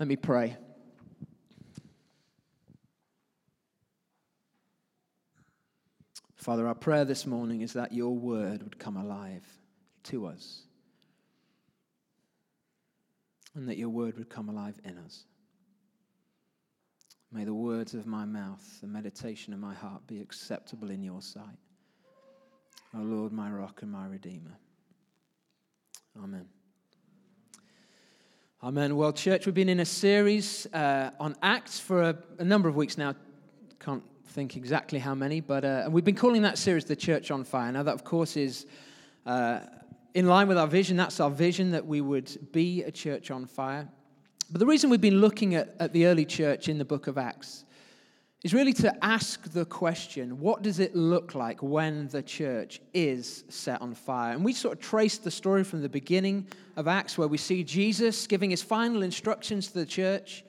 Let me pray. Father, our prayer this morning is that your word would come alive to us, and that your word would come alive in us. May the words of my mouth, the meditation of my heart be acceptable in your sight. O Lord, my rock and my redeemer. Amen. Amen. Well, church, we've been in a series on Acts for a number of weeks now. Can't think exactly how many, but and we've been calling that series The Church on Fire. Now, that, of course, is in line with our vision. That's our vision, that we would be a church on fire. But the reason we've been looking at the early church in the book of Acts is really to ask the question, what does it look like when the church is set on fire? And we sort of traced the story from the beginning of Acts, where we see Jesus giving his final instructions to the church.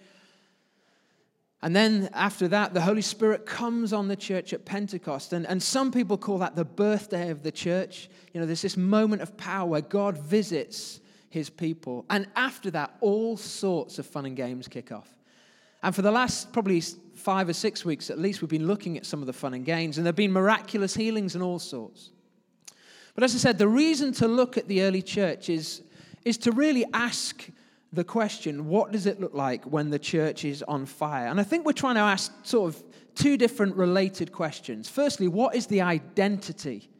And then after that, the Holy Spirit comes on the church at Pentecost. And some people call that the birthday of the church. You know, there's this moment of power where God visits his people. And after that, all sorts of fun and games kick off. And for the last probably 5 or 6 weeks at least, we've been looking at some of the fun and games, and there have been miraculous healings and all sorts. But as I said, the reason to look at the early church is to really ask the question, what does it look like when the church is on fire? And I think we're trying to ask sort of two different related questions. Firstly, what is the identity?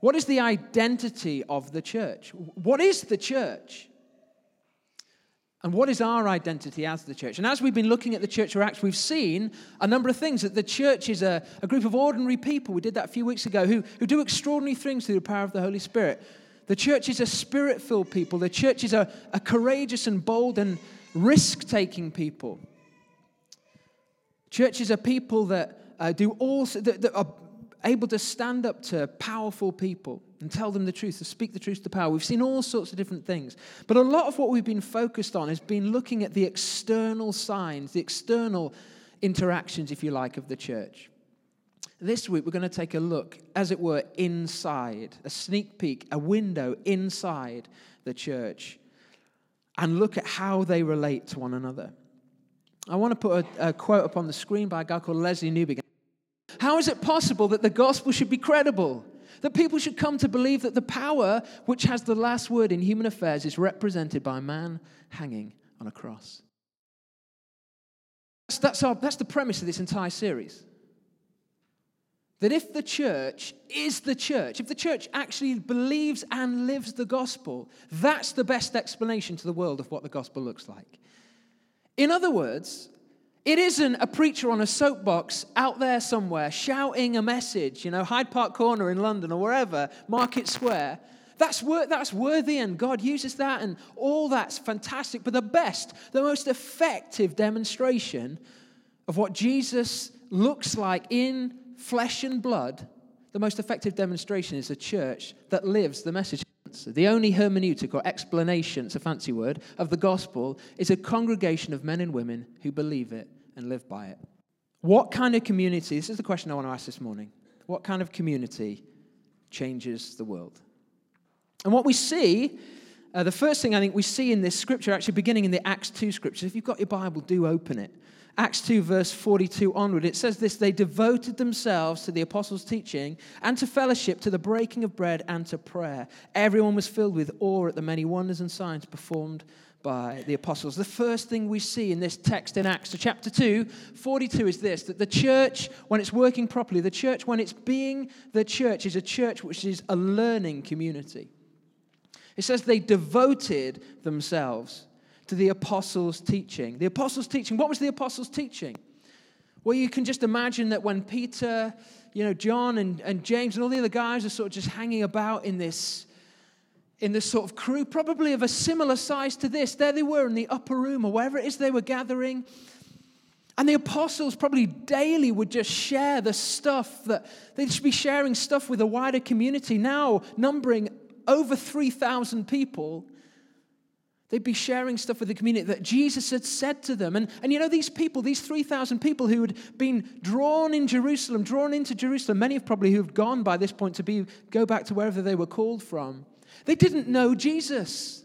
What is the identity of the church? What is the church? And what is our identity as the church? And as we've been looking at the Church of Acts, we've seen a number of things. That the church is a group of ordinary people, we did that a few weeks ago, who do extraordinary things through the power of the Holy Spirit. The church is a spirit-filled people. The church is a courageous and bold and risk-taking people. Church is a people that that are able to stand up to powerful people and tell them the truth, to speak the truth to power. We've seen all sorts of different things. But a lot of what we've been focused on has been looking at the external signs, the external interactions, if you like, of the church. This week, we're going to take a look, as it were, inside, a sneak peek, a window inside the church, and look at how they relate to one another. I want to put a quote up on the screen by a guy called Leslie Newbigin. How is it possible that the gospel should be credible? That people should come to believe that the power which has the last word in human affairs is represented by a man hanging on a cross? That's the premise of this entire series. That if the church is the church, if the church actually believes and lives the gospel, that's the best explanation to the world of what the gospel looks like. In other words, it isn't a preacher on a soapbox out there somewhere shouting a message, you know, Hyde Park Corner in London or wherever, Market Square. That's worthy, and God uses that, and all that's fantastic. But the best, the most effective demonstration of what Jesus looks like in flesh and blood, the most effective demonstration is a church that lives the message. The only hermeneutic or explanation, it's a fancy word, of the gospel is a congregation of men and women who believe it and live by it. What kind of community, this is the question I want to ask this morning, what kind of community changes the world? And what we see, the first thing I think we see in this scripture, actually beginning in the Acts 2 scriptures, if you've got your Bible, do open it. Acts 2 verse 42 onward, it says this: they devoted themselves to the apostles' teaching and to fellowship, to the breaking of bread and to prayer. Everyone was filled with awe at the many wonders and signs performed by the apostles. The first thing we see in this text in Acts, so chapter 2, 42, is this, that the church, when it's working properly, the church, when it's being the church, is a church which is a learning community. It says they devoted themselves to the apostles' teaching. The apostles' teaching. What was the apostles' teaching? Well, you can just imagine that when Peter, you know, John and James and all the other guys are sort of just hanging about in this sort of crew, probably of a similar size to this. There they were in the upper room or wherever it is they were gathering. And the apostles probably daily would just share the stuff that they should be sharing stuff with a wider community. Now numbering over 3,000 people, they'd be sharing stuff with the community that Jesus had said to them. And you know, these people, these 3,000 people who had been drawn into Jerusalem, many of probably who had gone by this point to go back to wherever they were called from, they didn't know Jesus.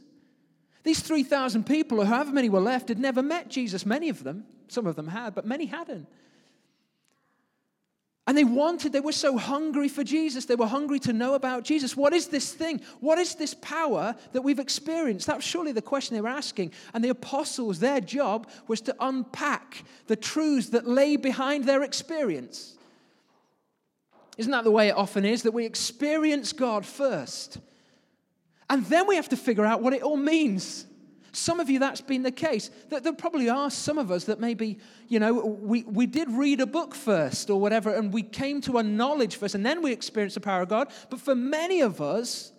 These 3,000 people, or however many were left, had never met Jesus. Many of them, some of them had, but many hadn't. And they were so hungry for Jesus. They were hungry to know about Jesus. What is this thing? What is this power that we've experienced? That was surely the question they were asking. And the apostles, their job was to unpack the truths that lay behind their experience. Isn't that the way it often is? That we experience God first. And then we have to figure out what it all means. Some of you, that's been the case. There probably are some of us that maybe, we did read a book first or whatever, and we came to a knowledge first, and then we experienced the power of God. But for many of us,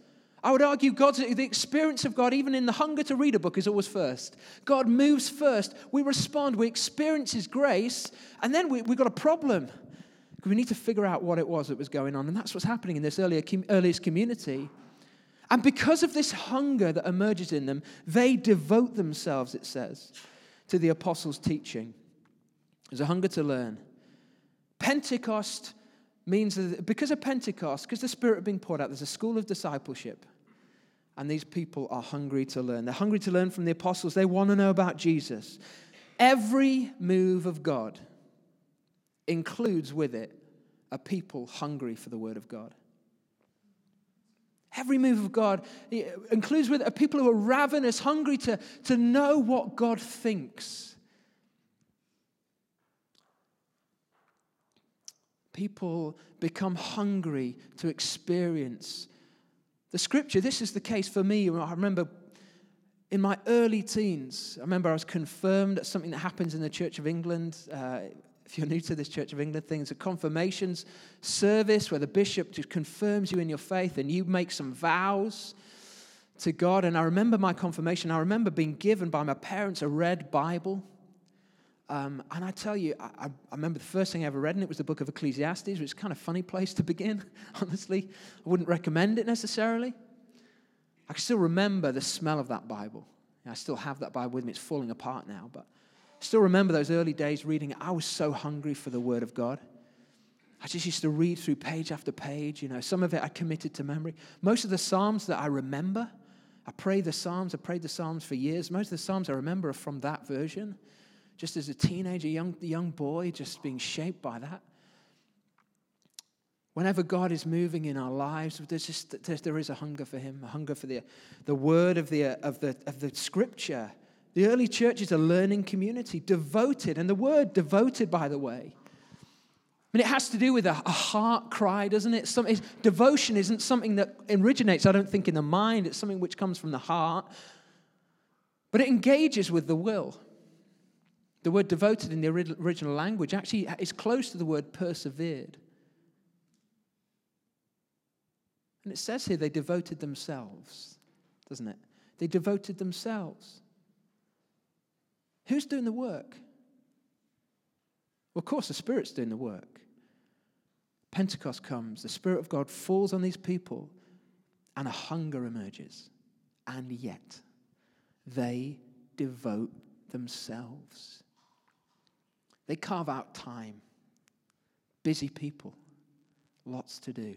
I would argue the experience of God, even in the hunger to read a book, is always first. God moves first. We respond. We experience His grace, and then we got a problem. We need to figure out what it was that was going on, and that's what's happening in this earliest community. And because of this hunger that emerges in them, they devote themselves, it says, to the apostles' teaching. There's a hunger to learn. Pentecost means that because of Pentecost, because the Spirit being poured out, there's a school of discipleship. And these people are hungry to learn. They're hungry to learn from the apostles. They want to know about Jesus. Every move of God includes with it a people hungry for the Word of God. Every move of God includes with it people who are ravenous, hungry to know what God thinks. People become hungry to experience the Scripture. This is the case for me. I remember in my early teens, I was confirmed at something that happens in the Church of England. If you're new to this Church of England thing, it's a confirmations service where the bishop just confirms you in your faith and you make some vows to God. And I remember my confirmation. I remember being given by my parents a red Bible. And I tell you, I remember the first thing I ever read in it was the book of Ecclesiastes, which is kind of a funny place to begin, honestly. I wouldn't recommend it necessarily. I can still remember the smell of that Bible. I still have that Bible with me. It's falling apart now, but still remember those early days reading it. I was so hungry for the Word of God. I just used to read through page after page. Some of it I committed to memory. Most of the Psalms that I remember, I prayed the Psalms for years. Most of the Psalms I remember are from that version. Just as a teenager, young boy, just being shaped by that. Whenever God is moving in our lives, there is a hunger for Him, a hunger for the Word of the Scripture. The early church is a learning community, devoted. And the word devoted, by the way, it has to do with a heart cry, doesn't it? Devotion isn't something that originates, I don't think, in the mind. It's something which comes from the heart. But it engages with the will. The word devoted in the original language actually is close to the word persevered. And it says here they devoted themselves, doesn't it? They devoted themselves. Who's doing the work? Well, of course, the Spirit's doing the work. Pentecost comes, the Spirit of God falls on these people, and a hunger emerges. And yet, they devote themselves. They carve out time. Busy people. Lots to do.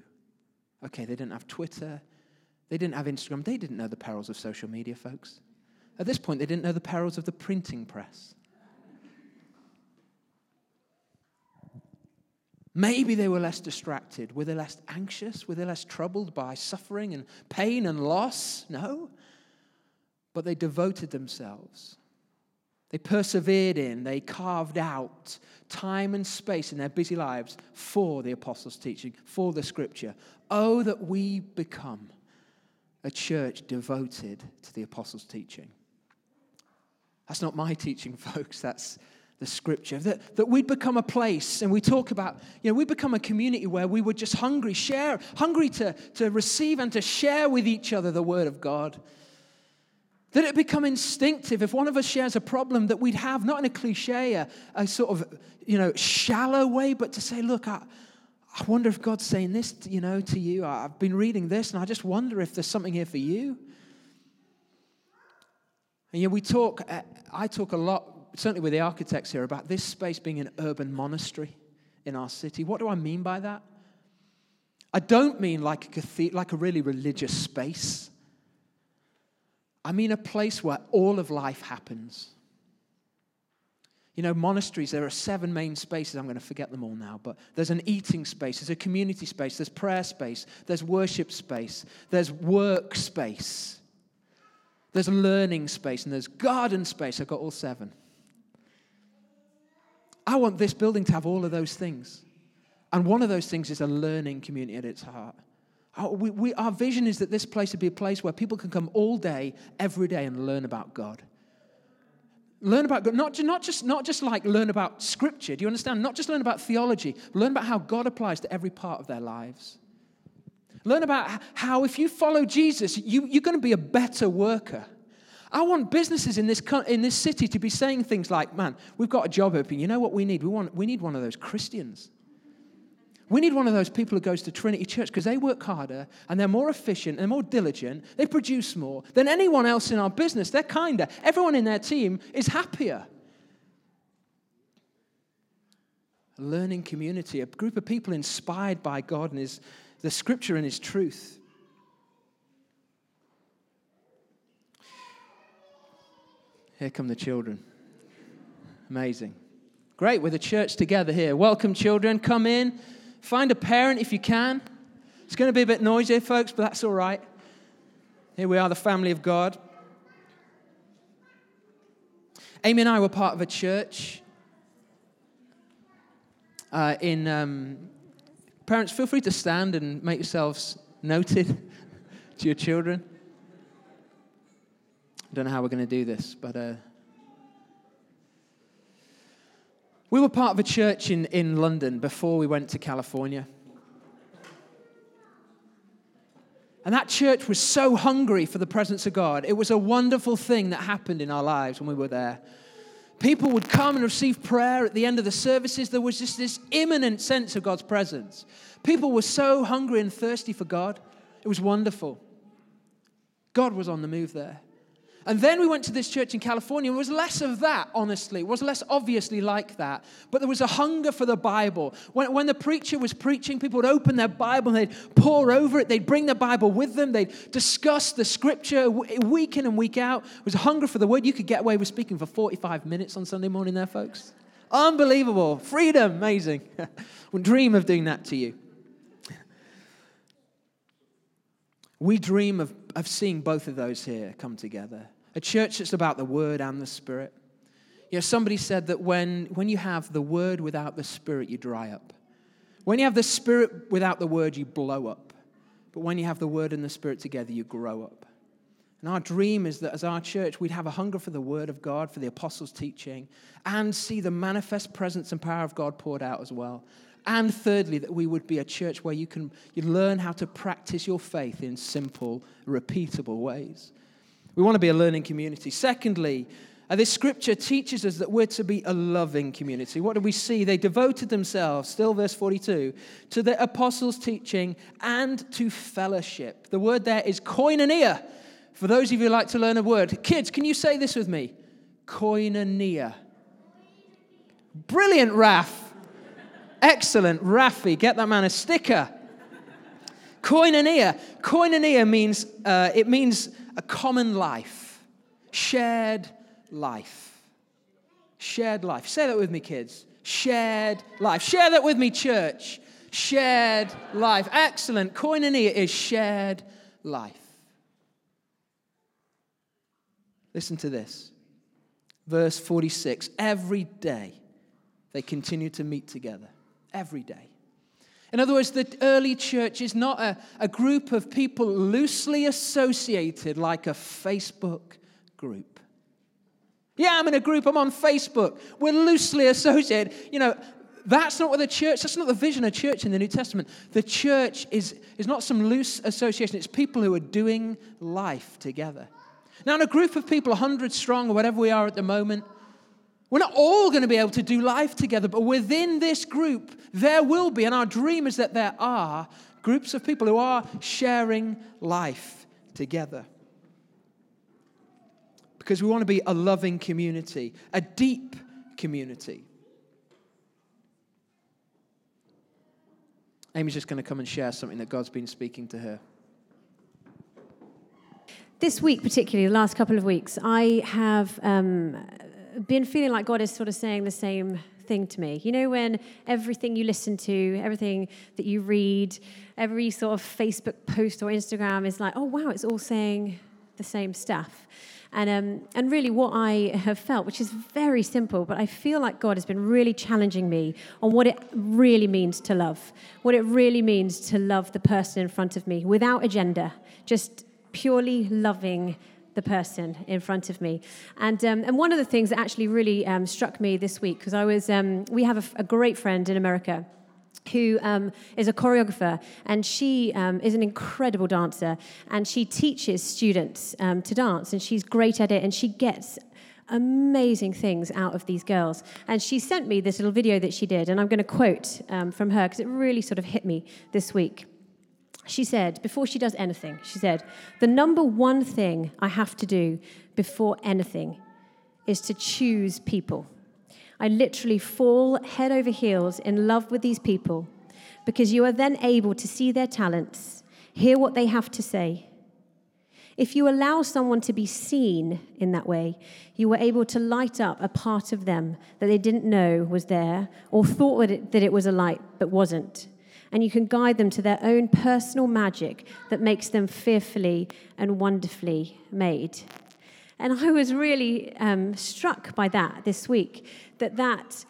Okay, they didn't have Twitter. They didn't have Instagram. They didn't know the perils of social media, folks. At this point, they didn't know the perils of the printing press. Maybe they were less distracted. Were they less anxious? Were they less troubled by suffering and pain and loss? No. But they devoted themselves. They persevered they carved out time and space in their busy lives for the apostles' teaching, for the Scripture. Oh, that we become a church devoted to the apostles' teaching. That's not my teaching, folks. That's the Scripture. That we'd become a place, and we talk about, we become a community where we were just hungry to receive and to share with each other the Word of God. That it become instinctive. If one of us shares a problem, that we'd have, not in a cliche, a sort of, shallow way, but to say, look, I wonder if God's saying this, to you. I've been reading this, and I just wonder if there's something here for you. And I talk a lot, certainly with the architects here, about this space being an urban monastery in our city. What do I mean by that? I don't mean like a really religious space. I mean a place where all of life happens. You know, monasteries, there are 7 main spaces. I'm going to forget them all now, but there's an eating space, there's a community space, there's prayer space, there's worship space, there's work space, there's learning space, and there's garden space. I've got all 7. I want this building to have all of those things. And one of those things is a learning community at its heart. Our vision is that this place would be a place where people can come all day, every day, and learn about God. Learn about God, not just like learn about Scripture, do you understand? Not just learn about theology, learn about how God applies to every part of their lives. Learn about how if you follow Jesus, you're going to be a better worker. I want businesses in this city to be saying things like, man, we've got a job open, you know what we need? We need one of those Christians. We need one of those people who goes to Trinity Church because they work harder and they're more efficient, they're more diligent, they produce more than anyone else in our business. They're kinder. Everyone in their team is happier. A learning community, a group of people inspired by God and the Scripture and His truth. Here come the children. Amazing. Great, we're the church together here. Welcome, children. Come in. Find a parent if you can. It's going to be a bit noisy, folks, but that's all right. Here we are, the family of God. Amy and I were part of a church in... Parents, feel free to stand and make yourselves noted to your children. I don't know how we're going to do this, but... We were part of a church in London before we went to California. And that church was so hungry for the presence of God. It was a wonderful thing that happened in our lives when we were there. People would come and receive prayer at the end of the services. There was just this imminent sense of God's presence. People were so hungry and thirsty for God. It was wonderful. God was on the move there. And then we went to this church in California. It was less of that, honestly. It was less obviously like that. But there was a hunger for the Bible. When the preacher was preaching, people would open their Bible and they'd pore over it. They'd bring their Bible with them. They'd discuss the Scripture week in and week out. It was a hunger for the Word. You could get away with speaking for 45 minutes on Sunday morning there, folks. Unbelievable. Freedom. Amazing. I wouldn't dream of doing that to you. We dream of seeing both of those here come together. A church that's about the Word and the Spirit. You know, somebody said that when you have the Word without the Spirit, you dry up. When you have the Spirit without the Word, you blow up. But when you have the Word and the Spirit together, you grow up. And our dream is that as our church, we'd have a hunger for the Word of God, for the apostles' teaching, and see the manifest presence and power of God poured out as well. And thirdly, that we would be a church where you learn how to practice your faith in simple, repeatable ways. We want to be a learning community. Secondly, this Scripture teaches us that we're to be a loving community. What do we see? They devoted themselves, still verse 42, to the apostles' teaching and to fellowship. The word there is koinonia. For those of you who like to learn a word, kids, can you say this with me? Koinonia. Brilliant, Raf. Excellent. Rafi, get that man a sticker. Koinonia. Koinonia means, it means a common life. Shared life. Shared life. Say that with me, kids. Shared life. Share that with me, church. Shared life. Excellent. Koinonia is shared life. Listen to this. Verse 46. Every day they continue to meet together. Every day. In other words, the early church is not a group of people loosely associated like a Facebook group. Yeah, I'm in a group. I'm on Facebook. We're loosely associated. You know, that's not what the church, that's not the vision of church in the New Testament. The church is not some loose association. It's people who are doing life together. Now, in a group of people, 100 strong or whatever we are at the moment, we're not all going to be able to do life together, but within this group, there will be, and our dream is that there are groups of people who are sharing life together. Because we want to be a loving community, a deep community. Amy's just going to come and share something that God's been speaking to her. This week particularly, the last couple of weeks, I have been feeling like God is sort of saying the same thing to me. You know, when everything you listen to, everything that you read, every sort of Facebook post or Instagram is like, oh, wow, it's all saying the same stuff. And really what I have felt, which is very simple, but I feel like God has been really challenging me on what it really means to love, what it really means to love the person in front of me without agenda, just purely loving the person in front of me. And one of the things that actually really struck me this week, because I was we have a great friend in America who is a choreographer, and she is an incredible dancer, and she teaches students to dance, and she's great at it, and she gets amazing things out of these girls. And she sent me this little video that she did, and I'm going to quote from her because it really sort of hit me this week. She said, before she does anything, she said, the number one thing I have to do before anything is to choose people. I literally fall head over heels in love with these people because you are then able to see their talents, hear what they have to say. If you allow someone to be seen in that way, you are able to light up a part of them that they didn't know was there or thought that it was a light but wasn't. And you can guide them to their own personal magic that makes them fearfully and wonderfully made. And I was really struck by that this week, that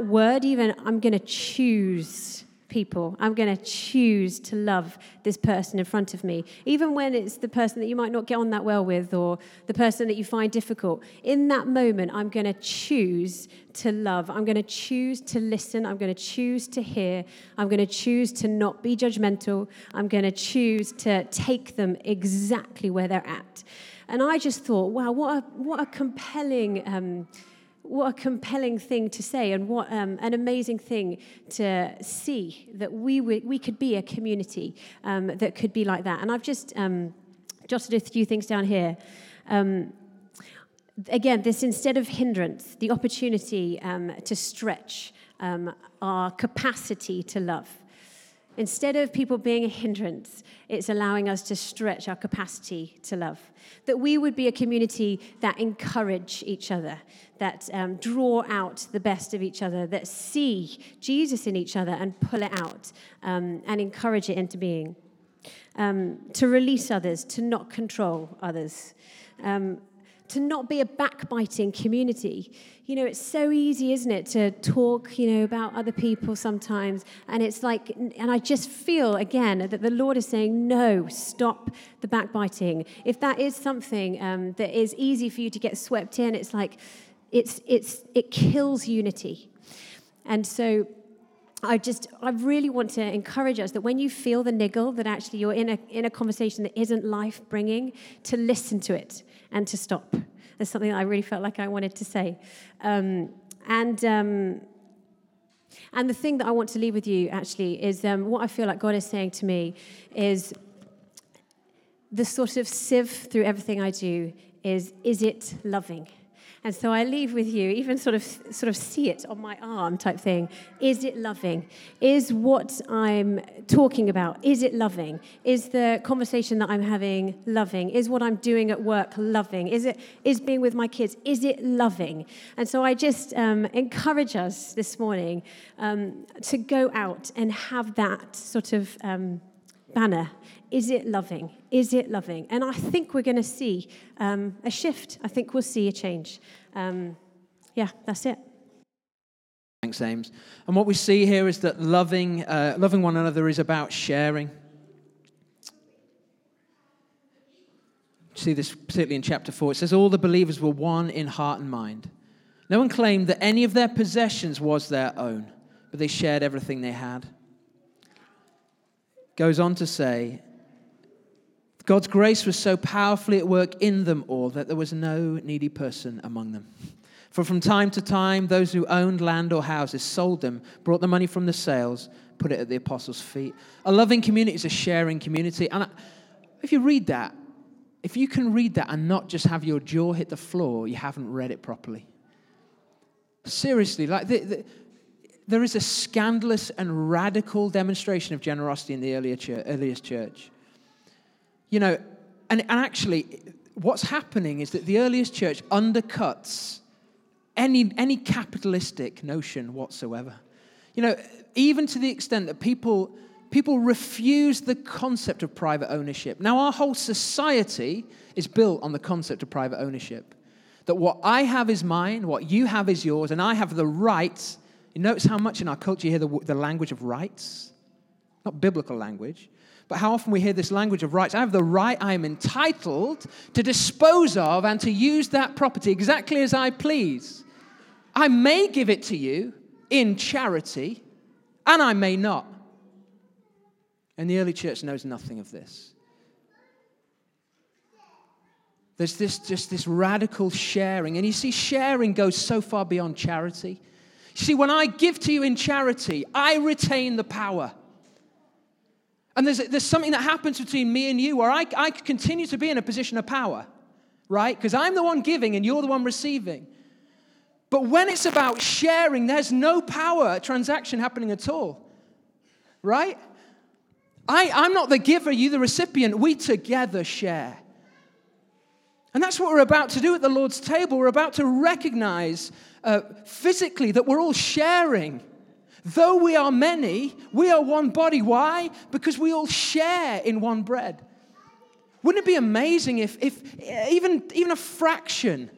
word even, I'm going to choose people. I'm going to choose to love this person in front of me, even when it's the person that you might not get on that well with or the person that you find difficult. In that moment, I'm going to choose to love. I'm going to choose to listen. I'm going to choose to hear. I'm going to choose to not be judgmental. I'm going to choose to take them exactly where they're at. And I just thought, wow, what a compelling thing to say, and what an amazing thing to see that we could be a community that could be like that. And I've just jotted a few things down here. Again, this instead of hindrance, the opportunity to stretch our capacity to love. Instead of people being a hindrance, it's allowing us to stretch our capacity to love. That we would be a community that encourage each other, that draw out the best of each other, that see Jesus in each other and pull it out and encourage it into being. To release others, to not control others. To not be a backbiting community. You know, it's so easy, isn't it, to talk, you know, about other people sometimes. And it's like, and I just feel, again, that the Lord is saying, no, stop the backbiting. If that is something that is easy for you to get swept in, it's like, it kills unity. And so I really want to encourage us that when you feel the niggle, that actually you're in a conversation that isn't life-bringing, to listen to it and to stop. That's something that I really felt like I wanted to say. And the thing that I want to leave with you, actually, is what I feel like God is saying to me is the sort of sieve through everything I do is it loving? And so I leave with you, even sort of see it on my arm type thing. Is it loving? Is what I'm talking about, is it loving? Is the conversation that I'm having loving? Is what I'm doing at work loving? Is being with my kids, is it loving? And so I just encourage us this morning to go out and have that sort of banner. Is it loving? Is it loving? And I think we're going to see a shift. I think we'll see a change. That's it. Thanks, Ames. And what we see here is that loving one another is about sharing. See this particularly in chapter 4. It says, all the believers were one in heart and mind. No one claimed that any of their possessions was their own, but they shared everything they had. Goes on to say, God's grace was so powerfully at work in them all that there was no needy person among them. For from time to time, those who owned land or houses sold them, brought the money from the sales, put it at the apostles' feet. A loving community is a sharing community. And if you can read that and not just have your jaw hit the floor, you haven't read it properly. Seriously, like there is a scandalous and radical demonstration of generosity in the earliest church. You know, And actually, what's happening is that the earliest church undercuts any capitalistic notion whatsoever. You know, even to the extent that people refuse the concept of private ownership. Now, our whole society is built on the concept of private ownership. That what I have is mine, what you have is yours, and I have the rights. You notice how much in our culture you hear the language of rights? Not biblical language, but how often we hear this language of rights. I have the right, I am entitled to dispose of and to use that property exactly as I please. I may give it to you in charity, and I may not. And the early church knows nothing of this. There's this radical sharing. And you see, sharing goes so far beyond charity. You see, when I give to you in charity, I retain the power. And there's something that happens between me and you where I continue to be in a position of power, right? Because I'm the one giving and you're the one receiving. But when it's about sharing, there's no power transaction happening at all, right? I'm not the giver, you the recipient. We together share. And that's what we're about to do at the Lord's table. We're about to recognize physically that we're all sharing. Though we are many, we are one body. Why? Because we all share in one bread. Wouldn't it be amazing if even a fraction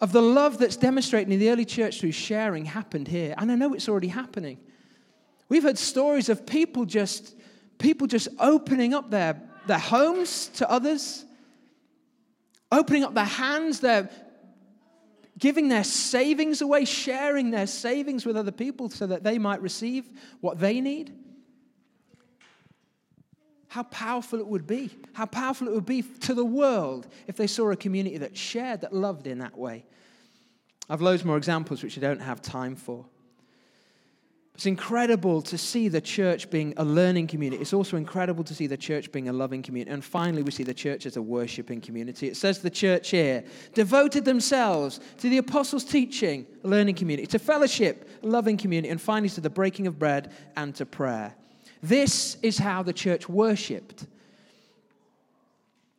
of the love that's demonstrated in the early church through sharing happened here? And I know it's already happening. We've heard stories of people just opening up their homes to others. Opening up their hands, they're giving their savings away, sharing their savings with other people so that they might receive what they need. How powerful it would be. How powerful it would be to the world if they saw a community that shared, that loved in that way. I've loads more examples which I don't have time for. It's incredible to see the church being a learning community. It's also incredible to see the church being a loving community. And finally, we see the church as a worshiping community. It says the church here, devoted themselves to the apostles' teaching, a learning community, to fellowship, a loving community, and finally to the breaking of bread and to prayer. This is how the church worshipped.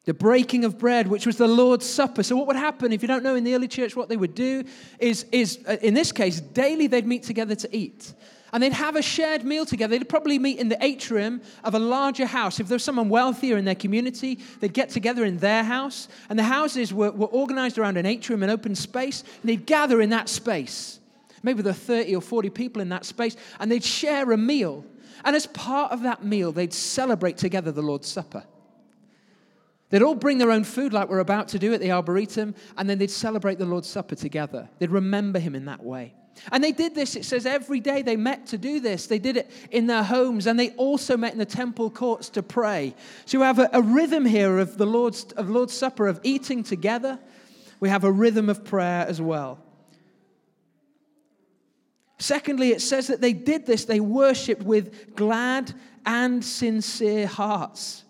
The breaking of bread, which was the Lord's Supper. So what would happen, if you don't know in the early church, what they would do is in this case, daily they'd meet together to eat. And they'd have a shared meal together. They'd probably meet in the atrium of a larger house. If there was someone wealthier in their community, they'd get together in their house. And the houses were organized around an atrium, an open space. And they'd gather in that space. Maybe there were 30 or 40 people in that space. And they'd share a meal. And as part of that meal, they'd celebrate together the Lord's Supper. They'd all bring their own food like we're about to do at the Arboretum. And then they'd celebrate the Lord's Supper together. They'd remember him in that way. And they did this, it says, every day they met to do this. They did it in their homes, and they also met in the temple courts to pray. So we have a rhythm here of the Lord's Supper, of eating together. We have a rhythm of prayer as well. Secondly, it says that they did this, they worshipped with glad and sincere hearts.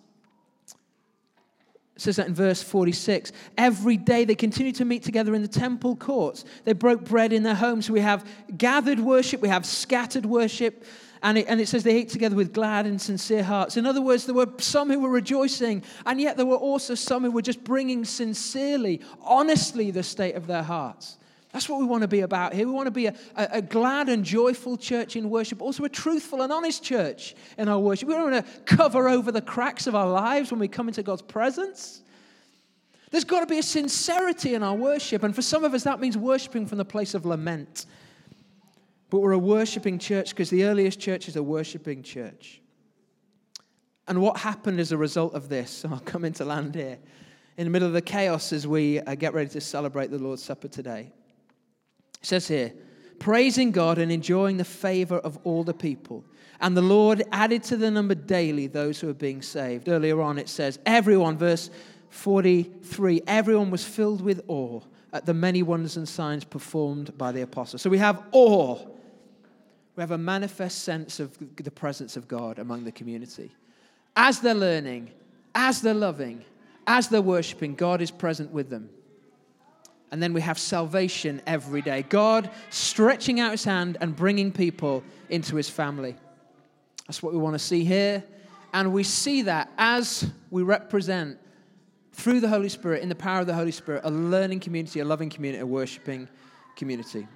It says that in verse 46. Every day they continued to meet together in the temple courts. They broke bread in their homes. We have gathered worship. We have scattered worship. And it says they ate together with glad and sincere hearts. In other words, there were some who were rejoicing. And yet there were also some who were just bringing sincerely, honestly, the state of their hearts. That's what we want to be about here. We want to be a glad and joyful church in worship, also a truthful and honest church in our worship. We don't want to cover over the cracks of our lives when we come into God's presence. There's got to be a sincerity in our worship, and for some of us that means worshiping from the place of lament. But we're a worshiping church because the earliest church is a worshiping church. And what happened as a result of this, I'll come into land here, in the middle of the chaos as we get ready to celebrate the Lord's Supper today. It says here, praising God and enjoying the favor of all the people. And the Lord added to the number daily those who are being saved. Earlier on it says, everyone, verse 43, everyone was filled with awe at the many wonders and signs performed by the apostles. So we have awe. We have a manifest sense of the presence of God among the community. As they're learning, as they're loving, as they're worshiping, God is present with them. And then we have salvation every day. God stretching out his hand and bringing people into his family. That's what we want to see here. And we see that as we represent through the Holy Spirit, in the power of the Holy Spirit, a learning community, a loving community, a worshiping community.